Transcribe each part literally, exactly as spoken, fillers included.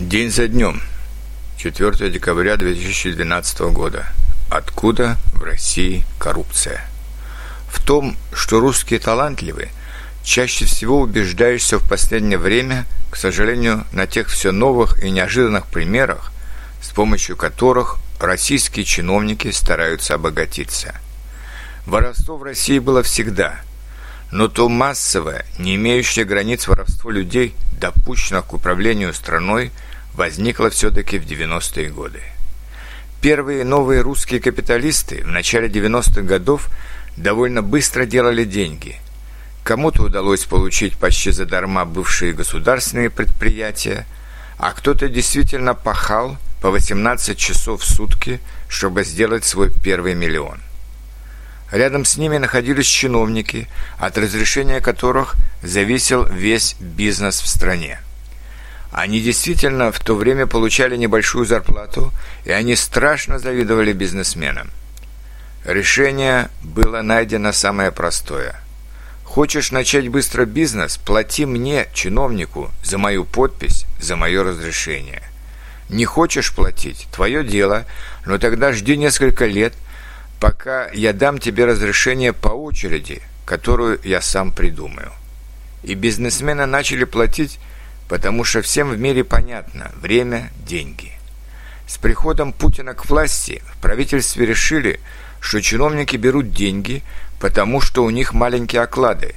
День за днем. четвёртого декабря две тысячи двенадцатого года. Откуда в России коррупция? В том, что русские талантливы, чаще всего убеждаешься в последнее время, к сожалению, на тех все новых и неожиданных примерах, с помощью которых российские чиновники стараются обогатиться. Воровство в России было всегда, но то массовое, не имеющее границ воровство людей, допущено к управлению страной, возникло все-таки в девяностые годы. Первые новые русские капиталисты в начале девяностых годов довольно быстро делали деньги. Кому-то удалось получить почти задарма бывшие государственные предприятия, а кто-то действительно пахал по восемнадцать часов в сутки, чтобы сделать свой первый миллион. Рядом с ними находились чиновники, от разрешения которых зависел весь бизнес в стране. Они действительно в то время получали небольшую зарплату, и они страшно завидовали бизнесменам. Решение было найдено самое простое. Хочешь начать быстро бизнес – плати мне, чиновнику, за мою подпись, за мое разрешение. Не хочешь платить – твое дело, но тогда жди несколько лет, пока я дам тебе разрешение по очереди, которую я сам придумаю. И бизнесмены начали платить, потому что всем в мире понятно – время – деньги. С приходом Путина к власти в правительстве решили, что чиновники берут деньги, потому что у них маленькие оклады.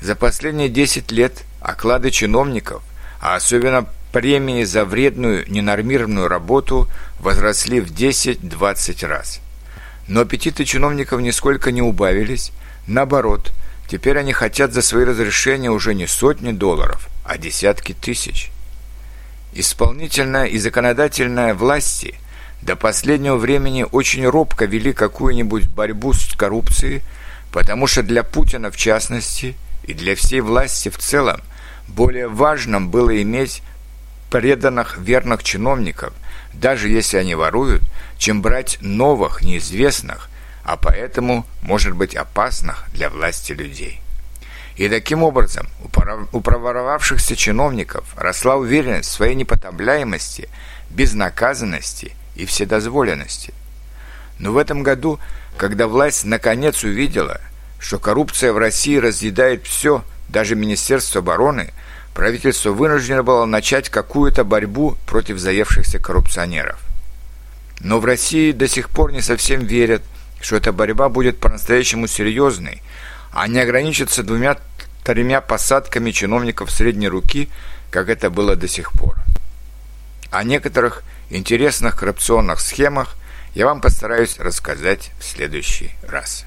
За последние десять лет оклады чиновников, а особенно премии за вредную ненормированную работу, возросли в десять-двадцать раз. Но аппетиты чиновников нисколько не убавились. Наоборот, теперь они хотят за свои разрешения уже не сотни долларов, а десятки тысяч. Исполнительная и законодательная власти до последнего времени очень робко вели какую-нибудь борьбу с коррупцией, потому что для Путина в частности и для всей власти в целом более важным было иметь преданных верных чиновников, даже если они воруют, чем брать новых, неизвестных, а поэтому, может быть, опасных для власти людей. И таким образом у проворовавшихся чиновников росла уверенность в своей непотопляемости, безнаказанности и вседозволенности. Но в этом году, когда власть наконец увидела, что коррупция в России разъедает все, даже Министерство обороны, правительство вынуждено было начать какую-то борьбу против заевшихся коррупционеров. Но в России до сих пор не совсем верят, что эта борьба будет по-настоящему серьезной, а не ограничится двумя-тремя посадками чиновников средней руки, как это было до сих пор. О некоторых интересных коррупционных схемах я вам постараюсь рассказать в следующий раз.